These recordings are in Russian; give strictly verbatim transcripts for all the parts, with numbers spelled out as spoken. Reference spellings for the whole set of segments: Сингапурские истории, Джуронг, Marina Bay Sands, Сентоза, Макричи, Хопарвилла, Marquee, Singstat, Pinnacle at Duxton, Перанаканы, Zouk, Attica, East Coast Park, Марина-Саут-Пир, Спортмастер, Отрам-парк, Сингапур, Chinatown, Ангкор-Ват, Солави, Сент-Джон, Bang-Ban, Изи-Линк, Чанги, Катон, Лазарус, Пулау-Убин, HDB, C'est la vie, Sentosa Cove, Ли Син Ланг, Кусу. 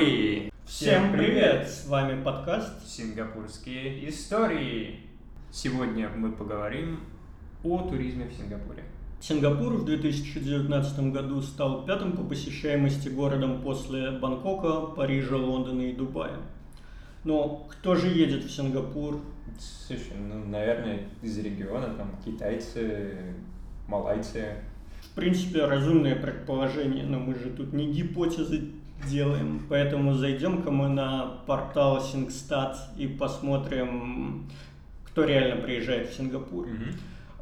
истории! Всем привет! С вами подкаст «Сингапурские истории». Сегодня мы поговорим о туризме в Сингапуре. Сингапур в две тысячи девятнадцатом году стал пятым по посещаемости городом после Бангкока, Парижа, Лондона и Дубая. Но кто же едет в Сингапур? Слушай, ну, наверное, из региона, там, китайцы, малайцы. В принципе, разумное предположение, но мы же тут не гипотезы делаем. Поэтому зайдем-ка мы на портал Singstat и посмотрим, кто реально приезжает в Сингапур. Mm-hmm.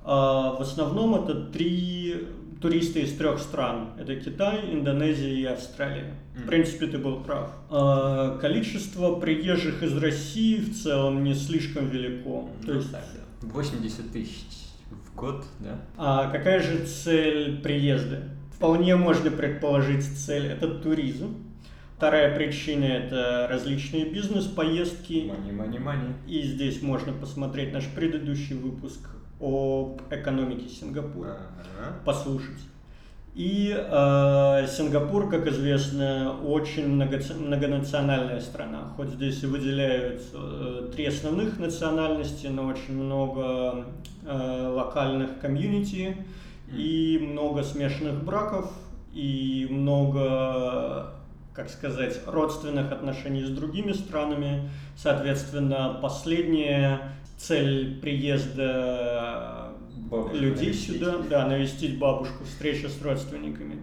А, в основном это три туриста из трех стран. Это Китай, Индонезия и Австралия. Mm-hmm. В принципе, ты был прав. А, количество приезжих из России в целом не слишком велико. Mm-hmm. То есть... восемьдесят тысяч в год, да. А какая же цель приезда? Вполне можно предположить цель. Это туризм. Вторая причина – это различные бизнес-поездки. Money, money, money. И здесь можно посмотреть наш предыдущий выпуск об экономике Сингапура, uh-huh. послушать. И э, Сингапур, как известно, очень много, многонациональная страна. Хоть здесь и выделяют э, три основных национальности, но очень много э, локальных комьюнити, mm. и много смешанных браков, и много, как сказать, родственных отношений с другими странами. Соответственно, последняя цель приезда бабушку людей навестить. Сюда, да, навестить бабушку, встреча с родственниками.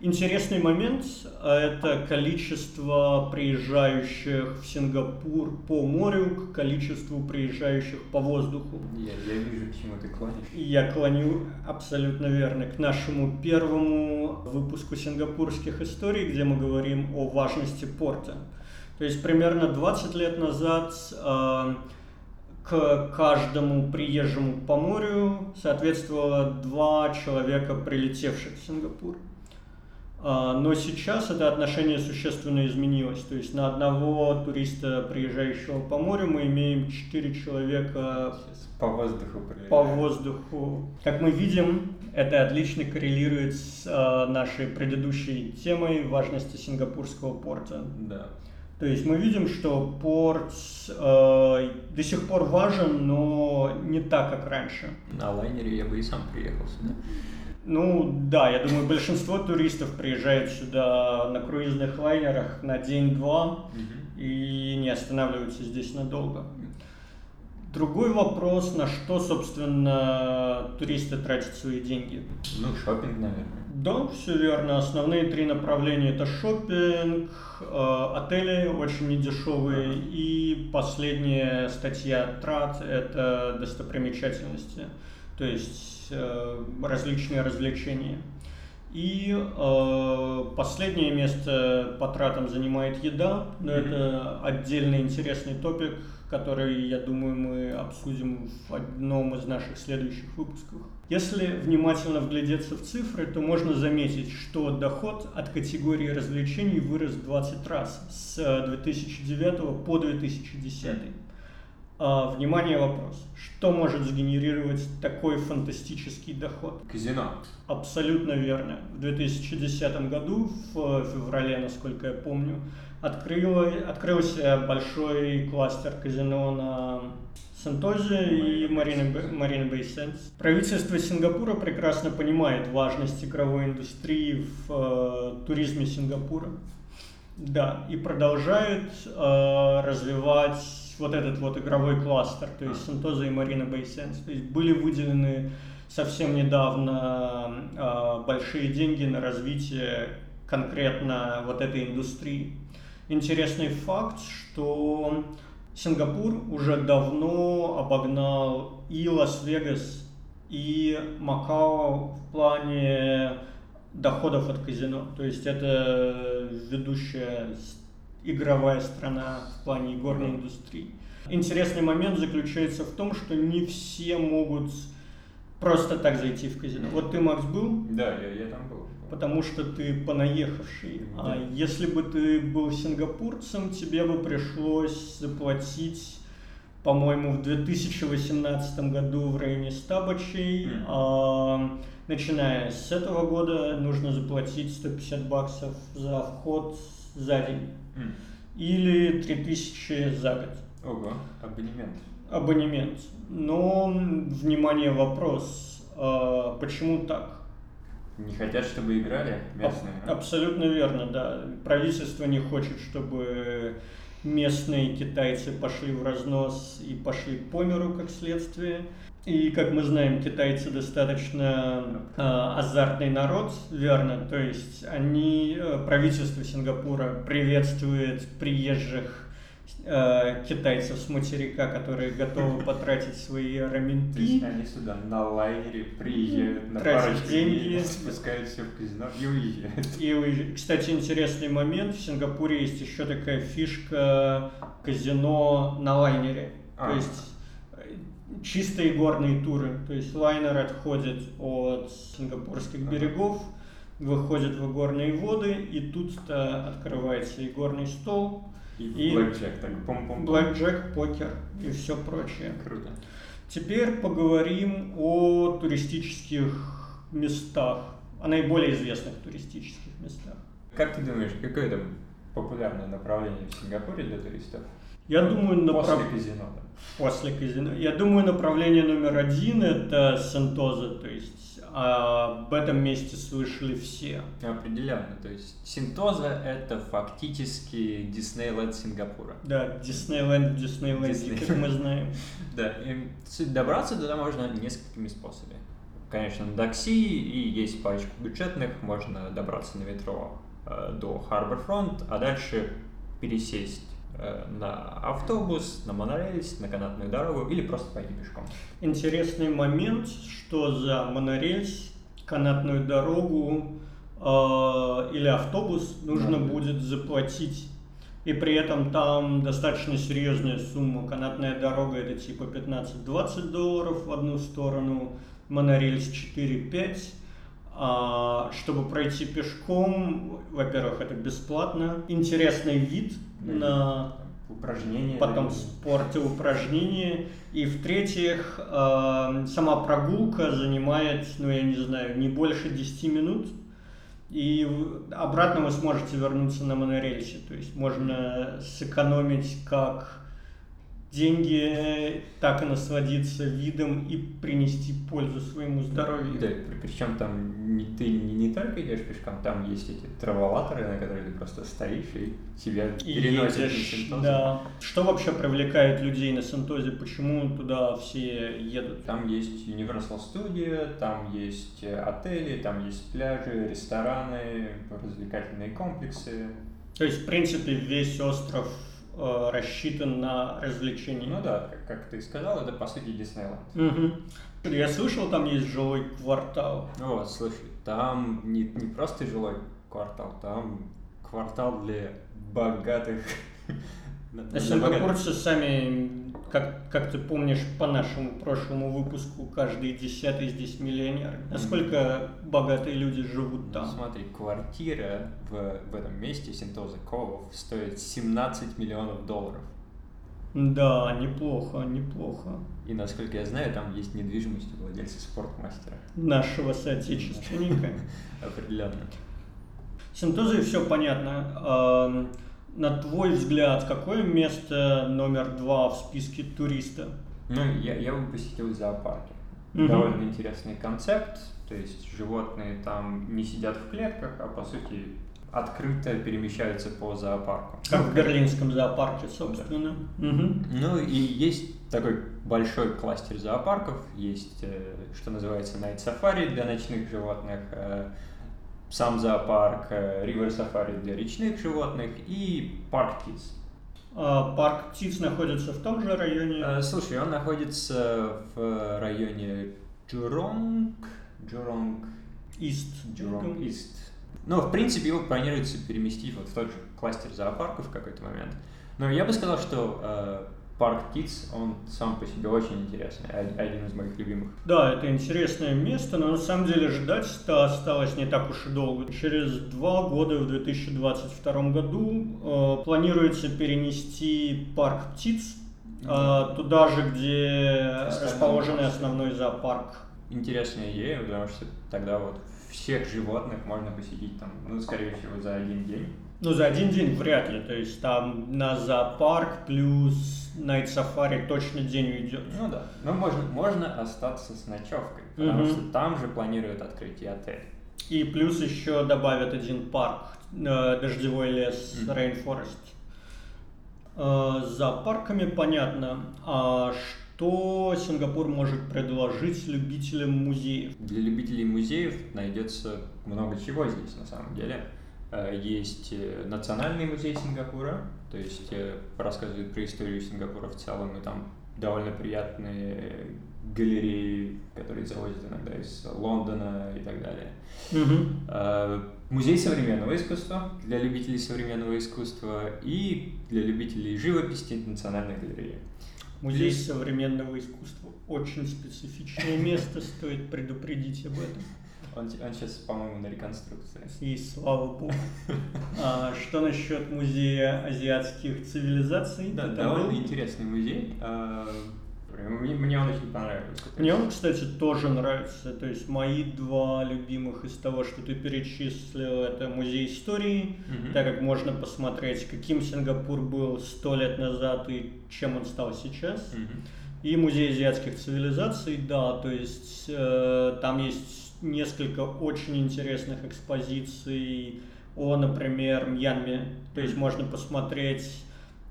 Интересный момент – это количество приезжающих в Сингапур по морю к количеству приезжающих по воздуху. Я, я вижу, к чему ты клонишь. Я клоню абсолютно верно к нашему первому выпуску сингапурских историй, где мы говорим о важности порта. То есть примерно двадцать лет назад э, к каждому приезжему по морю соответствовало два человека, прилетевших в Сингапур. Но сейчас это отношение существенно изменилось. То есть на одного туриста, приезжающего по морю, мы имеем четыре человека по воздуху, по воздуху. Как мы видим, это отлично коррелирует с нашей предыдущей темой важности сингапурского порта. Да. То есть мы видим, что порт э, до сих пор важен, но не так, как раньше. На лайнере я бы и сам приехал сюда. Ну да, я думаю, большинство туристов приезжают сюда на круизных лайнерах на день-два, mm-hmm. и не останавливаются здесь надолго. Другой вопрос, на что, собственно, туристы тратят свои деньги? Ну, шоппинг, наверное. Да, все верно. Основные три направления – это шоппинг, э, отели очень недешевые, mm-hmm. и последняя статья трат – это достопримечательности. То есть э, различные развлечения. И э, последнее место по тратам занимает еда, но mm-hmm. это отдельный интересный топик, который, я думаю, мы обсудим в одном из наших следующих выпусков. Если внимательно вглядеться в цифры, то можно заметить, что доход от категории развлечений вырос двадцать раз с две тысячи девятого по две тысячи десятый. Mm-hmm. Внимание, вопрос. Что может сгенерировать такой фантастический доход? Казино. Абсолютно верно. В две тысячи десятом году, в феврале, насколько я помню, открыло, открылся большой кластер казино на Сентозе и Marina Bay Sands. Правительство Сингапура прекрасно понимает важность игровой индустрии в э, туризме Сингапура. Да, и продолжает э, развивать вот этот вот игровой кластер, то есть Sentosa и Marina Bay Sands. То есть были выделены совсем недавно э, большие деньги на развитие конкретно вот этой индустрии. Интересный факт, что Сингапур уже давно обогнал и Лас-Вегас, и Макао в плане доходов от казино. То есть это ведущая игровая страна в плане игорной индустрии. Интересный момент заключается в том, что не все могут просто так зайти в казино. Вот ты, Макс, был? Да, я, я там был. Потому что ты понаехавший. Да. А если бы ты был сингапурцем, тебе бы пришлось заплатить, по-моему, в две тысячи восемнадцатом году в районе сто бачей, mm. а, начиная с этого года нужно заплатить сто пятьдесят баксов за вход за день. Mm. Или три тысячи за год. Ого, абонемент. Абонемент. Но, внимание, вопрос. А почему так? Не хотят, чтобы играли местные? А, абсолютно верно, да. Правительство не хочет, чтобы местные китайцы пошли в разнос и пошли по миру как следствие. И, как мы знаем, китайцы достаточно э, азартный народ, верно? То есть они, правительство Сингапура приветствует приезжих э, китайцев с материка, которые готовы потратить свои раминты. То есть они сюда на лайнере приезжают, на парочку деньги, спускают все в казино и уезжают. И уезжают. Кстати, интересный момент. В Сингапуре есть еще такая фишка казино на лайнере. А. То есть чистые горные туры, то есть лайнер отходит от сингапурских ага. берегов, выходит в горные воды, и тут-то открывается и горный стол, и блэкджек, так пом-пом-пом. Блэкджек, покер и все прочее. Круто. Теперь поговорим о туристических местах, о наиболее известных туристических местах. Как ты думаешь, какое там популярное направление в Сингапуре для туристов? Я думаю, направ... После казино, да. После казино. Я думаю, направление номер один – это Сентоза, то есть об этом месте слышали все. Определенно, то есть Сентоза – это фактически Диснейленд Сингапура. Да, Диснейленд в Диснейленде, как мы знаем. Да, и добраться туда можно несколькими способами. Конечно, на такси, и есть парочку бюджетных, можно добраться на метро до Харборфронт, а дальше пересесть на автобус, на монорельс, на канатную дорогу или просто пойти пешком. Интересный момент, что за монорельс, канатную дорогу э, или автобус нужно да. будет заплатить. И при этом там достаточно серьезная сумма. Канатная дорога это типа пятнадцать-двадцать долларов в одну сторону, монорельс четыре-пять. А, чтобы пройти пешком, во-первых, это бесплатно. Интересный вид да, на упражнения, потом да, спорт и упражнения. И в-третьих, а, сама прогулка занимает, ну я не знаю, не больше десяти минут. И обратно вы сможете вернуться на монорельсе. То есть можно сэкономить как деньги, так и насладиться видом и принести пользу своему здоровью. Да, причем там не, ты не, не только идешь пешком, там есть эти траволаторы, на которые ты просто стоишь и тебя и переносят едешь, на Сентозе. Да. Что вообще привлекает людей на Сентозе? Почему туда все едут? Там есть Universal Studio, там есть отели, там есть пляжи, рестораны, развлекательные комплексы. То есть, в принципе, весь остров рассчитан на развлечения. Ну да, как, как ты сказал, это по сути Диснейленд. Угу. Я слышал, там есть жилой квартал. О, слушай, там не, не просто жилой квартал, там квартал для богатых. А сингапурцы сами, как, как ты помнишь, по нашему прошлому выпуску, каждый десятый здесь миллионер. Насколько mm-hmm. богатые люди живут там? Ну, смотри, квартира в, в этом месте, Sentosa Cove, стоит семнадцать миллионов долларов. Да, неплохо, неплохо. И, насколько я знаю, там есть недвижимость у владельца спортмастера. Нашего соотечественника. Определенно. Сентозе все понятно. На твой взгляд, какое место номер два в списке туриста? Ну, я, я бы посетил зоопарки. Угу. Довольно интересный концепт. То есть животные там не сидят в клетках, а по сути открыто перемещаются по зоопарку. Как в берлинском зоопарке, собственно. Да. Угу. Ну и есть такой большой кластер зоопарков. Есть, что называется, Night Safari для ночных животных, сам зоопарк, ривер-сафари для речных животных и парк птиц. А парк птиц находится в том же районе? А, слушай, он находится в районе Джуронг, Джуронг, Ист. Джуронг, Ист. Ну, в принципе, его планируется переместить вот в тот же кластер зоопарков в какой-то момент. Но я бы сказал, что э, парк птиц, он сам по себе очень интересный, один из моих любимых. Да, это интересное место, но на самом деле ждать-то осталось не так уж и долго. Через два года, в две тысячи двадцать втором году, э, планируется перенести парк птиц э, туда же, где расположен основной зоопарк. Интересная идея, потому что тогда вот всех животных можно посетить там, ну, скорее всего, за один день. Ну, за один день вряд ли. То есть там на зоопарк плюс найт сафари точно день уйдет. Ну да. Но можно, можно остаться с ночевкой, потому угу. что там же планируют открыть и отель. И плюс еще добавят один парк, э, дождевой лес, угу. Rainforest. Э, за парками понятно. А что Сингапур может предложить любителям музеев? Для любителей музеев найдется много чего здесь на самом деле. Есть Национальный музей Сингапура, то есть рассказывает про историю Сингапура в целом, и там довольно приятные галереи, которые завозят иногда из Лондона и так далее. Mm-hmm. Музей современного искусства для любителей современного искусства и для любителей живописи Национальной галереи. Музей Здесь... современного искусства – очень специфичное место, стоит предупредить об этом. Он, он сейчас, по-моему, на реконструкции. И слава богу. А, что насчет музея азиатских цивилизаций? Да, довольно был... интересный музей. А, мне, мне он очень понравился. Мне он, кстати, тоже нравится. То есть мои два любимых из того, что ты перечислил, это музей истории, угу. так как можно посмотреть, каким Сингапур был сто лет назад и чем он стал сейчас. Угу. И музей азиатских цивилизаций, да, то есть э, там есть несколько очень интересных экспозиций о, например, Мьянме. То есть можно посмотреть,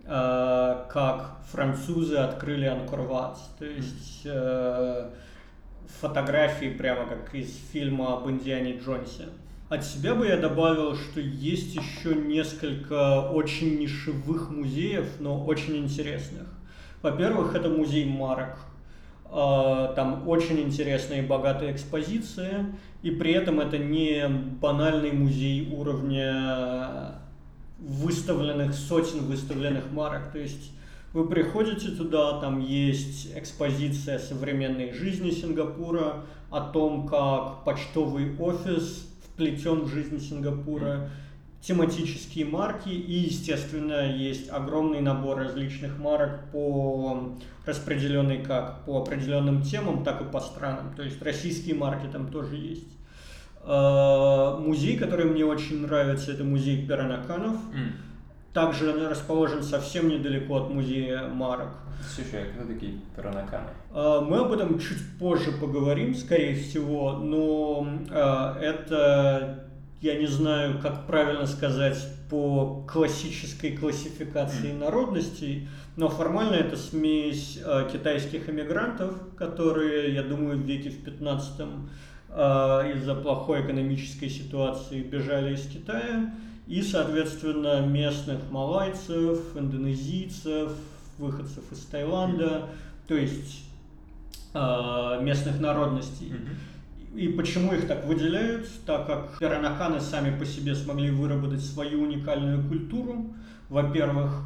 э, как французы открыли Ангкор-Ват. То есть э, фотографии прямо как из фильма об Индиане Джонсе. От себя бы я добавил, что есть еще несколько очень нишевых музеев, но очень интересных. Во-первых, это музей марок. Там очень интересные и богатые экспозиции, и при этом это не банальный музей уровня выставленных, сотен выставленных марок. То есть вы приходите туда, там есть экспозиция современной жизни Сингапура, о том, как почтовый офис вплетен в жизнь Сингапура, тематические марки, и, естественно, есть огромный набор различных марок, по распределенной как по определенным темам, так и по странам. То есть российские марки там тоже есть. Музей, который мне очень нравится, это музей Перанаканов. Mm. Также он расположен совсем недалеко от музея марок. Слушай, а кто такие Перанаканы? Мы об этом чуть позже поговорим, скорее всего, но это... Я не знаю, как правильно сказать по классической классификации народностей, но формально это смесь э, китайских эмигрантов, которые, я думаю, в веке в пятнадцатом э, из-за плохой экономической ситуации бежали из Китая, и, соответственно, местных малайцев, индонезийцев, выходцев из Таиланда, то есть э, местных народностей. И почему их так выделяют? Так как перанаканы сами по себе смогли выработать свою уникальную культуру, во-первых,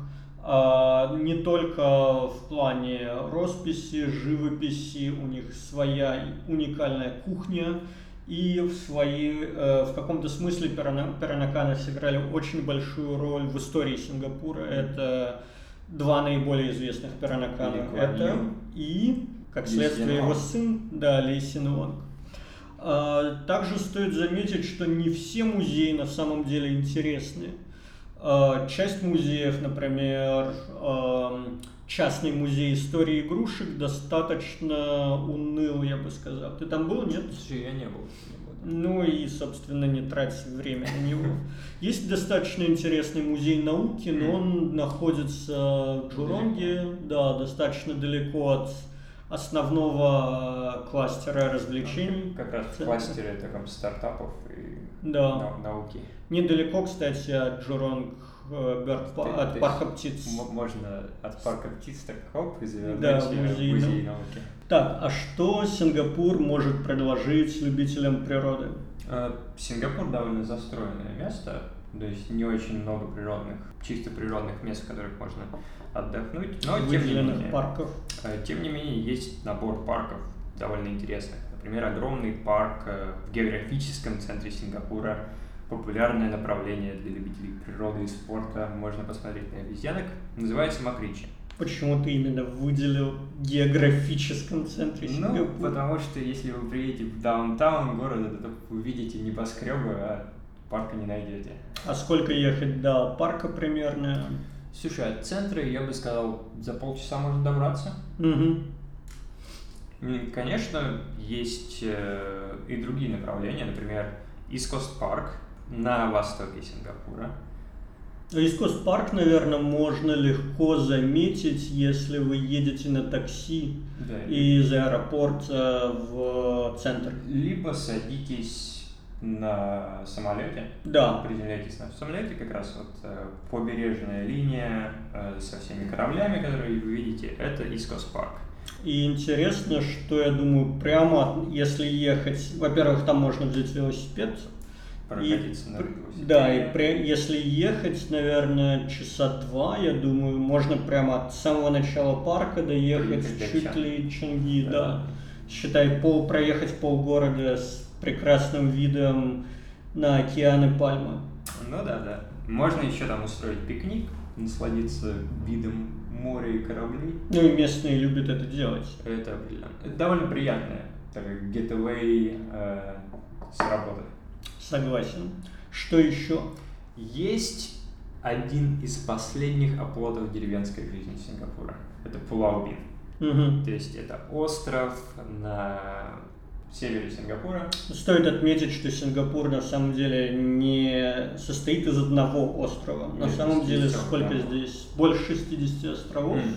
не только в плане росписи, живописи, у них своя уникальная кухня, и в, свои, в каком-то смысле перанаканы сыграли очень большую роль в истории Сингапура. Это два наиболее известных перанакана. Это и, как следствие, его сын, да, Ли Син Ланг. Также стоит заметить, что не все музеи на самом деле интересны. Часть музеев, например, частный музей истории игрушек, достаточно уныл, я бы сказал. Ты там был, нет? Я не был. Ну и, собственно, не трать время на него. Есть достаточно интересный музей науки, но он находится в Джуронге, да, достаточно далеко от... основного кластера развлечений. Как раз в кластере таком стартапов и да. нау- науки. Недалеко, кстати, от Джуронг, от парка птиц. Можно от парка птиц так хоп и завернуть да, в музей, музей ну. науки. Так, а что Сингапур может предложить любителям природы? Сингапур довольно застроенное место. То есть не очень много природных, чисто природных мест, в которых можно отдохнуть. Но тем не менее, парков. Тем не менее, есть набор парков довольно интересных. Например, огромный парк в географическом центре Сингапура. Популярное направление для любителей природы и спорта. Можно посмотреть на обезьянок. Называется Макричи. Почему ты именно выделил в географическом центре Сингапура? Ну, потому что если вы приедете в даунтаун города, то увидите небоскребы, а парка не найдете. А сколько ехать до парка примерно? Слушай, от центра, я бы сказал, за полчаса можно добраться. Угу. Конечно, есть и другие направления, например, East Coast Park на востоке Сингапура. East Coast Park, наверное, можно легко заметить, если вы едете на такси да, из аэропорта в центр. Либо садитесь на самолете. Да. Приземляйтесь на самолете, как раз вот побережная линия со всеми кораблями, которые вы видите, это East Coast Park. И интересно, что я думаю, прямо если ехать, во-первых, там можно взять велосипед. И, да, и при, если ехать, наверное, часа два, я думаю, можно прямо от самого начала парка доехать чуть ли Чанги, да. да. Считай, пол, проехать полгорода с прекрасным видом на океан и пальмы. Ну да, да. Можно еще там устроить пикник, насладиться видом моря и кораблей. Ну и местные любят это делать. Это определенно. Это довольно приятное, так как getaway э, с работы. Согласен. Что еще? Есть один из последних оплотов деревенской жизни Сингапура. Это Пулау-Убин. Угу. То есть это остров на севере Сингапура. Стоит отметить, что Сингапур на самом деле не состоит из одного острова. Нет, на самом деле сколько да. здесь? Больше шестидесяти островов. Mm.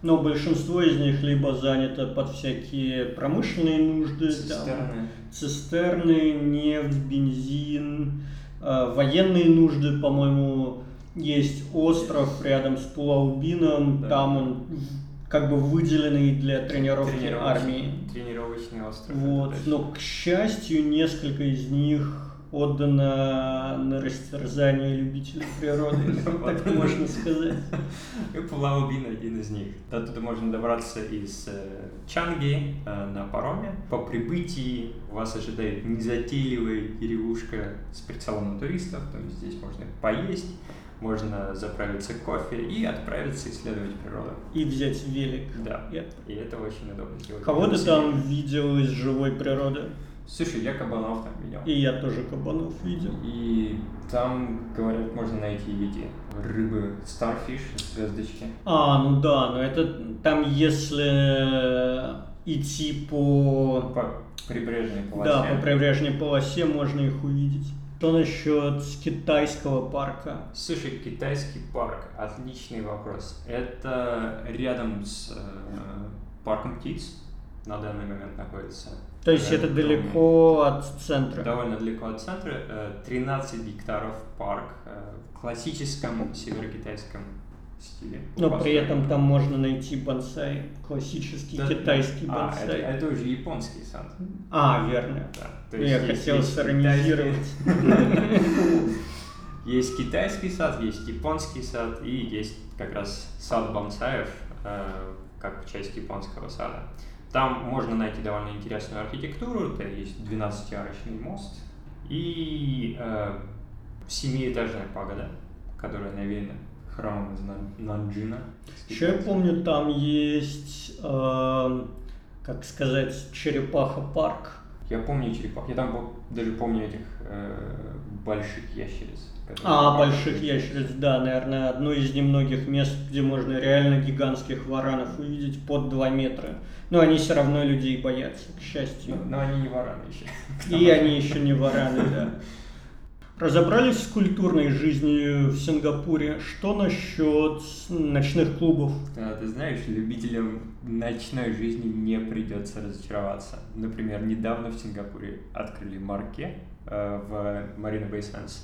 Но большинство из них либо занято под всякие промышленные нужды, цистерны, там, цистерны нефть, бензин, э, военные нужды, по-моему, есть остров рядом с Пулау-Убином, да. Там он как бы выделенный для тренировки тренировочный, армии. Тренировочный остров. Вот. Но, к счастью, несколько из них отдано на растерзание любителей природы, так можно сказать. И Пулау-Убин один из них. Да, туда можно добраться из Чанги на пароме. По прибытии вас ожидает незатейливая деревушка с прицелом на туристов. То есть здесь можно поесть, можно заправиться кофе и отправиться исследовать природу. И взять велик. Да, и это очень удобно. Кого ты там видел из живой природы? Слушай, я кабанов там видел. И я тоже кабанов видел. И там, говорят, можно найти эти рыбы, старфиш, звездочки. А, ну да, но это там, если идти по... По прибрежной полосе. Да, по прибрежной полосе можно их увидеть. Что насчет китайского парка? Слушай, китайский парк, отличный вопрос. Это рядом с э, парком птиц на данный момент находится. То есть это далеко от центра? Довольно далеко от центра. тринадцать гектаров парк в классическом северокитайском стиле. Но построен. При этом там можно найти бонсай, классический да, китайский бонсай. А, это, это уже японский сад. А, верно. Да. Я хотел сиронизировать. Есть китайский сад, есть японский сад и есть как раз сад бонсаев, как часть японского сада. Там можно найти довольно интересную архитектуру, это есть двенадцатиарочный мост и э, семиэтажная пагода, которая навеяна храмом из Нанджина. Еще я помню, там есть, э, как сказать, черепаха-парк. Я помню черепах, я там был, даже помню этих э, больших ящериц. А, больших ящериц, да, наверное, одно из немногих мест, где можно реально гигантских варанов увидеть под два метра. Но они все равно людей боятся, к счастью. Но, но они не вараны еще. И они еще не вараны, да. Разобрались с культурной жизнью в Сингапуре. Что насчет ночных клубов? Да, ты знаешь, любителям ночной жизни не придется разочароваться. Например, недавно в Сингапуре открыли Marquee э, в Marina Bay Sands.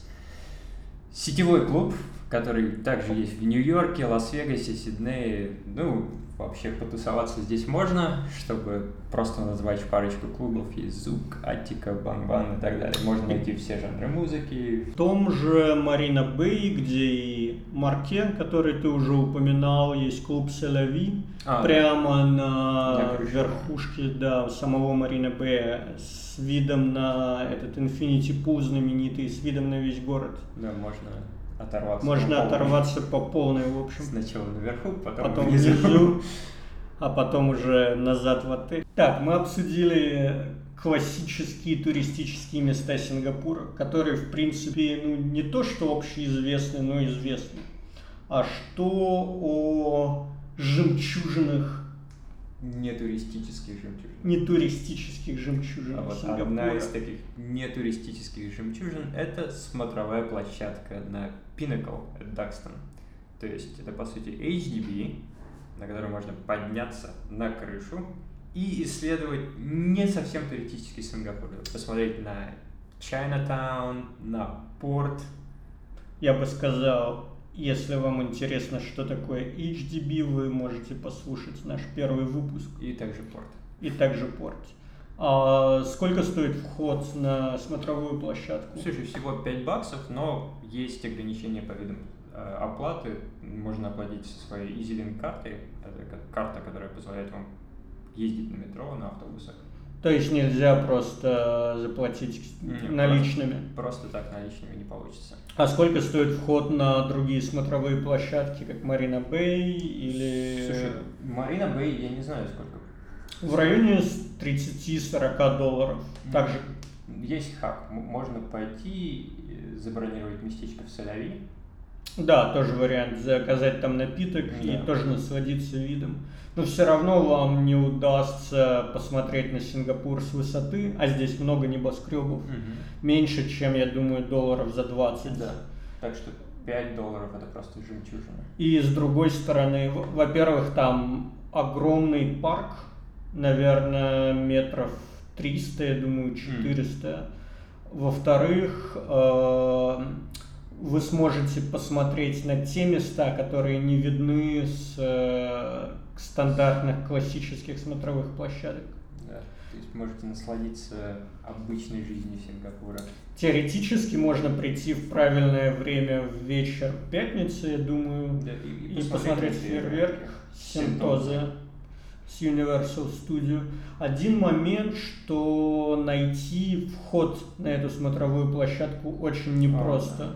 Сетевой клуб, который также есть в Нью-Йорке, Лас-Вегасе, Сиднее. Ну, вообще потусоваться здесь можно, чтобы просто назвать парочку клубов. Есть Zouk, Attica, Bang-Ban и так далее. Можно найти все жанры музыки. В том же Marina Bay, где и Marquee, который ты уже упоминал, есть клуб C'est la vie. А, прямо на верхушке да, самого Marina Bay с видом на этот Infinity Pool знаменитый, с видом на весь город. Да, можно... Оторваться Можно по оторваться по полной, в общем. Сначала наверху, потом, потом внизу, а потом уже назад в отель. Так, мы обсудили классические туристические места Сингапура, которые, в принципе, ну, не то что общеизвестны, но известны. А что о жемчужинах? Нетуристических жемчужин. Нетуристических жемчужин. А вот Сингапура. Одна из таких нетуристических жемчужин – это смотровая площадка на Pinnacle at Duxton. То есть это, по сути, эйч ди би, на которую можно подняться на крышу и исследовать не совсем туристический Сингапур. Посмотреть на Chinatown, на порт. Я бы сказал, если вам интересно, что такое эйч ди би, вы можете послушать наш первый выпуск. И также порт. И также порт. А сколько стоит вход на смотровую площадку? Слушай, всего пять баксов, но есть ограничения по видам оплаты. Можно оплатить со своей Изи-Линк картой. Это карта, которая позволяет вам ездить на метро, на автобусах. То есть нельзя просто заплатить Нет, наличными? Просто, просто так наличными не получится. А сколько стоит вход на другие смотровые площадки, как Marina Bay или... Слушай, Marina Bay я не знаю сколько. В районе тридцать-сорок долларов. Также есть хак. Можно пойти забронировать местечко в Солави. Да, тоже вариант. Заказать там напиток yeah. и тоже насладиться видом. Но все равно вам не удастся посмотреть на Сингапур с высоты, а здесь много небоскребов. Mm-hmm. Меньше, чем, я думаю, долларов за двадцать. Да. Так что пять долларов это просто жемчужина. И с другой стороны, во-первых, там огромный парк, наверное, метров триста, я думаю, четыреста. Mm. Во-вторых, э- вы сможете посмотреть на те места, которые не видны с э, стандартных классических смотровых площадок. Да, то есть можете насладиться обычной жизнью Сингапура. Теоретически можно прийти в правильное время в вечер пятницы, я думаю, да, и, и, и посмотреть фейерверк Sentosa с Universal Studio. Один момент, что найти вход на эту смотровую площадку очень непросто. А, да.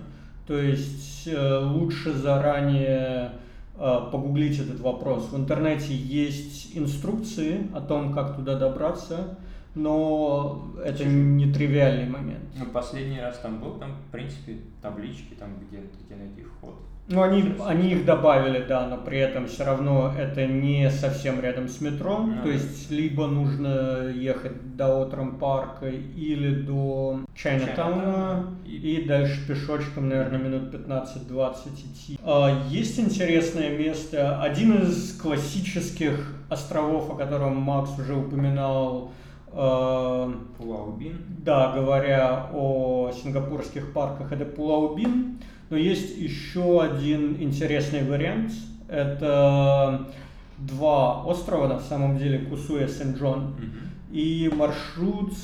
То есть э, лучше заранее э, погуглить этот вопрос. В интернете есть инструкции о том, как туда добраться, но это нетривиальный момент. Ну, последний раз там был, там, в принципе, таблички, там, где, где найти вход. Ну, они, они их добавили, да, но при этом все равно это не совсем рядом с метро. А. То есть либо нужно ехать до Отрам-парка или до Чайнатауна, и... и дальше пешочком, наверное, минут пятнадцать-двадцать идти. Есть интересное место. Один из классических островов, о котором Макс уже упоминал, Пулау-Убин. Да, говоря о сингапурских парках, это Пулау-Убин. Но есть еще один интересный вариант. Это два острова, на самом деле, Кусу и Сент-Джон. Mm-hmm. И маршрут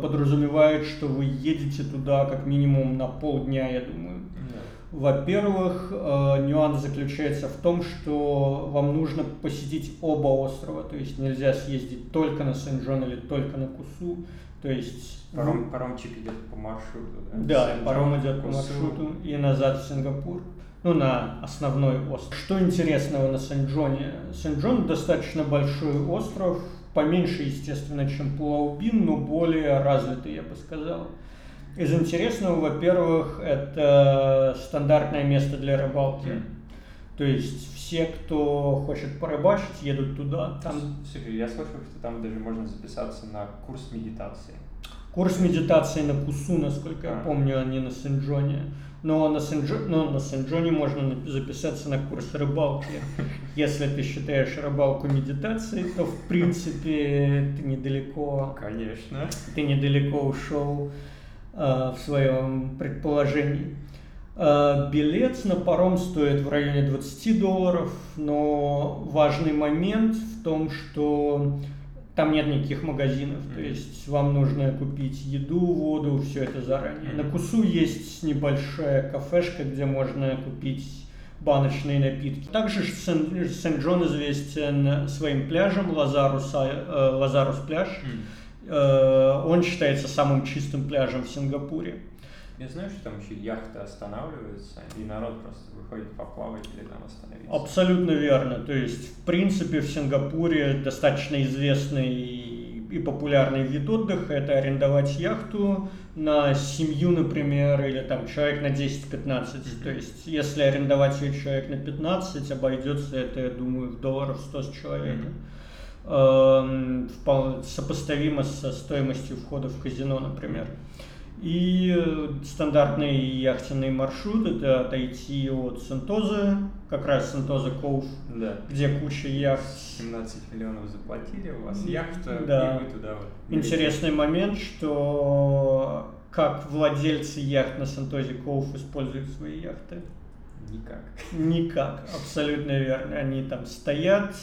подразумевает, что вы едете туда как минимум на полдня, я думаю. Mm-hmm. Во-первых, нюанс заключается в том, что вам нужно посетить оба острова. То есть нельзя съездить только на Сент-Джон или только на Кусу. То есть паром, паромчик идет по маршруту, да? Да, паром идет по маршруту и назад в Сингапур, ну, на основной остров. Что интересного на Сент-Джоне? Сент-Джон достаточно большой остров, поменьше, естественно, чем Пулау-Убин, но более развитый, я бы сказал. Из интересного, во-первых, это стандартное место для рыбалки. Mm. То есть все, кто хочет порыбачить, едут туда. Там... Слушай, я слышал, что там даже можно записаться на курс медитации. Курс медитации на Кусу, насколько а. я помню, а не на Сент-Джоне. Но на Сент-Джоне можно записаться на курс рыбалки. Если ты считаешь рыбалку медитацией, то, в принципе, ты недалеко... Конечно. Ты недалеко ушел э, в своем предположении. Билет на паром стоит в районе двадцать долларов, но важный момент в том, что там нет никаких магазинов, mm-hmm. то есть вам нужно купить еду, воду, все это заранее. Mm-hmm. На Кусу есть небольшая кафешка, где можно купить баночные напитки. Также Сент-Джон известен своим пляжем, Лазарус, Лазарус пляж. Mm-hmm. Он считается самым чистым пляжем в Сингапуре. Я знаю, что там еще яхты останавливаются, и народ просто выходит поплавать или там остановиться. Абсолютно верно. То есть, в принципе, в Сингапуре достаточно известный и и популярный вид отдыха – это арендовать яхту на семью, например, или там человек на десять-пятнадцать. То есть, если арендовать ее человек на пятнадцать, обойдется это, я думаю, в долларов сто с человека. Mm-hmm. Сопоставимо со стоимостью входа в казино, например. И стандартный яхтенный маршрут – это отойти от Сентозы, как раз Sentosa Cove, да, где куча яхт. семнадцать миллионов заплатили, у вас яхта, да, и вы туда вот. Интересный момент, что как владельцы яхт на Sentosa Cove используют свои яхты? Никак. Никак, абсолютно верно. Они там стоят,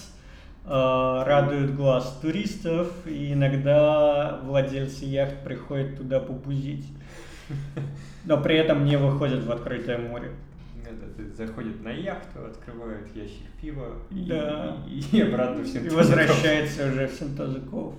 радуют глаз туристов, и иногда владельцы яхт приходят туда побузить, но при этом не выходят в открытое море. Это, заходят на яхту, открывают ящик пива, да, и, и, и обратно в Сентоза Ков. И возвращается уже в Сентоза Ков.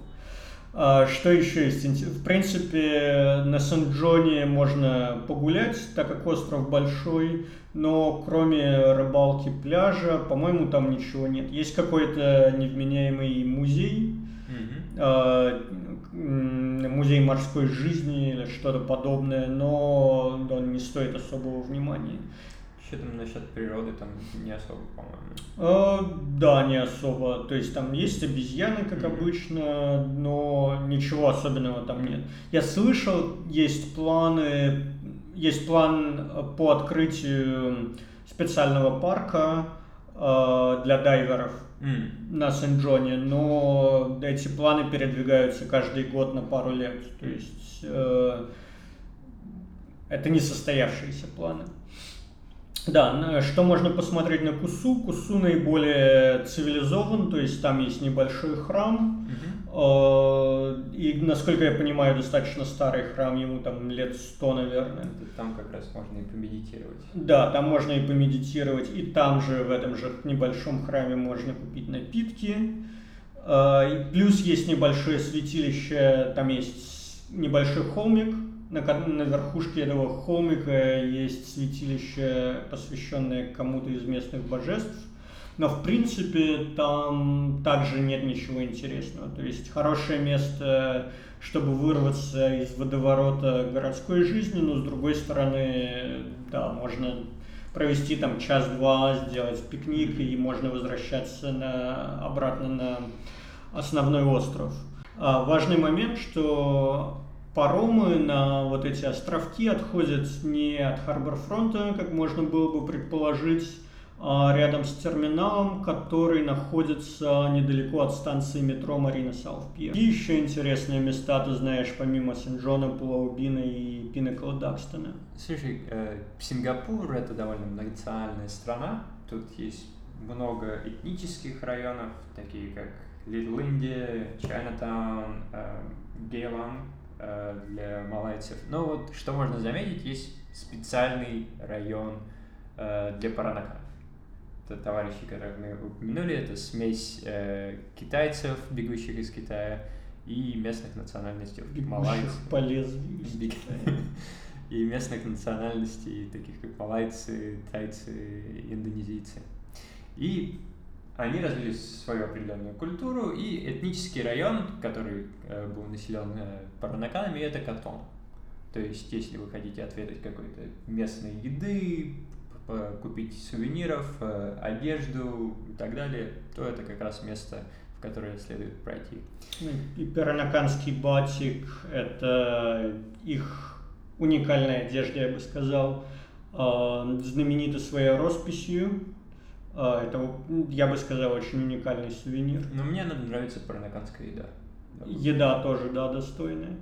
А, что еще есть? В принципе, на Сент-Джоне можно погулять, так как остров большой, но кроме рыбалки, пляжа, по-моему, там ничего нет. Есть какой-то невменяемый музей, mm-hmm. а, музей морской жизни или что-то подобное, но он не стоит особого внимания. Что там насчет природы, там не особо, по-моему. А, да, не особо. То есть там есть обезьяны, как mm-hmm. обычно, но ничего особенного там нет. Я слышал, есть планы, есть план по открытию специального парка э, для дайверов mm. на Сент-Джоне, но эти планы передвигаются каждый год на пару лет. Mm. То есть э, это несостоявшиеся планы. Да, что можно посмотреть на Кусу? Кусу наиболее цивилизован, то есть там есть небольшой храм, mm-hmm. и, насколько я понимаю, достаточно старый храм, ему там лет сто, наверное. Там как раз можно и помедитировать. Да, там можно и помедитировать, и там же, в этом же небольшом храме можно купить напитки. И плюс есть небольшое святилище, там есть небольшой холмик. На, на верхушке этого холмика есть святилище, посвященное кому-то из местных божеств, но в принципе там также нет ничего интересного. То есть хорошее место, чтобы вырваться из водоворота городской жизни, но с другой стороны, да, можно провести там час-два, сделать пикник, и можно возвращаться на, обратно на основной остров. А, важный момент, что паромы на вот эти островки отходят не от харборфронта, как можно было бы предположить, а рядом с терминалом, который находится недалеко от станции метро Марина-Саут-Пир. Какие еще интересные места ты знаешь, помимо Сент-Джона, Пулау-Убина и Pinnacle at Duxton? Слушай, э, Сингапур – это довольно многонациональная страна. Тут есть много этнических районов, такие как Лил-Индия, Чайнатаун, э, Гейланг для малайцев. Но вот что можно заметить, есть специальный район э, для паранаков. Это товарищи, которых мы упомянули, это смесь э, китайцев, бегущих из Китая, и местных национальностей. Бегущих малайцев, по лезвию из Китая. И местных национальностей, таких как малайцы, тайцы, индонезийцы. И они развили свою определенную культуру, и этнический район, который э, был населен э, паранаканами, это Катон. То есть, если вы хотите отведать какой-то местной еды, купить сувениров, э, одежду и так далее, то это как раз место, в которое следует пройти. И паранаканский батик – это их уникальная одежда, я бы сказал, э, знаменита своей росписью. Это, я бы сказал, очень уникальный сувенир. Но мне нравится паранаканская еда. Еда тоже, да, достойная.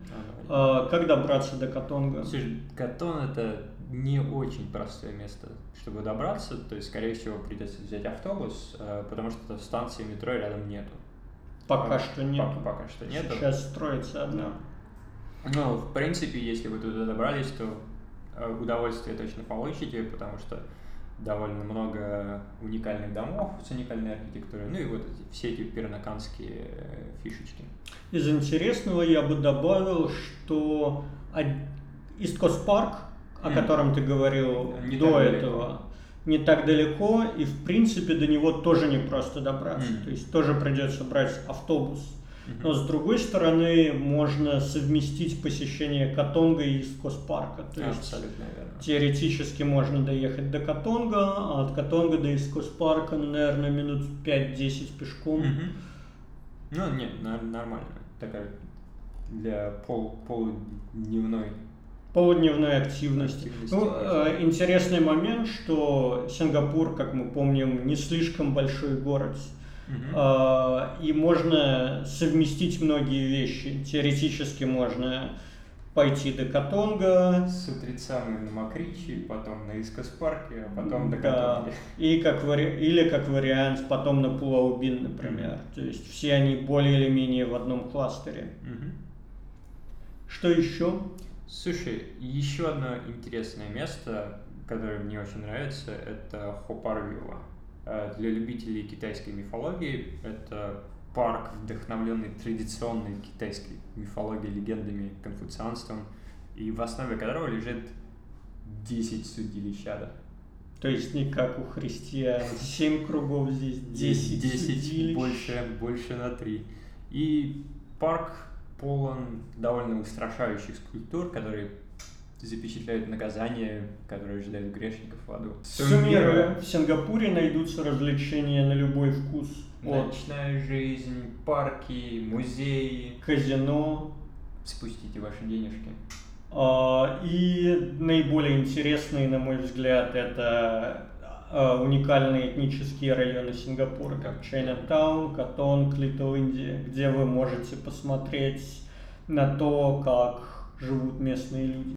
А, как добраться до Катонга? Слушай, Катон – это не очень простое место, чтобы добраться. То есть, скорее всего, придется взять автобус, потому что станции метро рядом нету. Пока а, что нету. Пока, пока что нету. Сейчас строится одна. Ну, в принципе, если вы туда добрались, то удовольствие точно получите, потому что довольно много уникальных домов с уникальной архитектурой, ну и вот эти, все эти паранаканские фишечки. Из интересного я бы добавил, что East Coast Park, о mm. котором ты говорил не до этого, далеко. не так далеко, и в принципе до него тоже непросто добраться, mm. то есть тоже придется брать автобус. Но с другой стороны, можно совместить посещение Катонга и East Coast Park. То есть абсолютно верно. Теоретически можно доехать до Катонга, а от Катонга до East Coast Park, ну, наверное, минут пять-десять пешком. Угу. Ну, нет, нормально. Такая для пол- полудневной. Полудневной активности. активности ну, э, интересный момент, что Сингапур, как мы помним, не слишком большой город. Uh-huh. И можно совместить многие вещи. Теоретически можно пойти до Катонга. С утреца мы на Макричи, потом на East Coast Park, а потом до Катонга. Да. И как вари... Или как вариант потом на Пулау-Убин, например. Uh-huh. То есть все они более или менее в одном кластере. Uh-huh. Что еще? Слушай, еще одно интересное место, которое мне очень нравится, это Хопарвилла. Для любителей китайской мифологии это парк, вдохновленный традиционной китайской мифологией, легендами, конфуцианством, и в основе которого лежит десять судилищ ада. То есть не как у христиан, семь кругов здесь, десять судилищ. Больше, больше на три. И парк полон довольно устрашающих скульптур, которые запечатляют наказания, которые ждают грешников в аду. Суммируя, в Сингапуре найдутся развлечения на любой вкус. Ночная От... жизнь, парки, музеи, казино. Спустите ваши денежки. И наиболее интересные, на мой взгляд, это уникальные этнические районы Сингапура, как Chinatown, Катон, Лил-Индия, где вы можете посмотреть на то, как живут местные люди.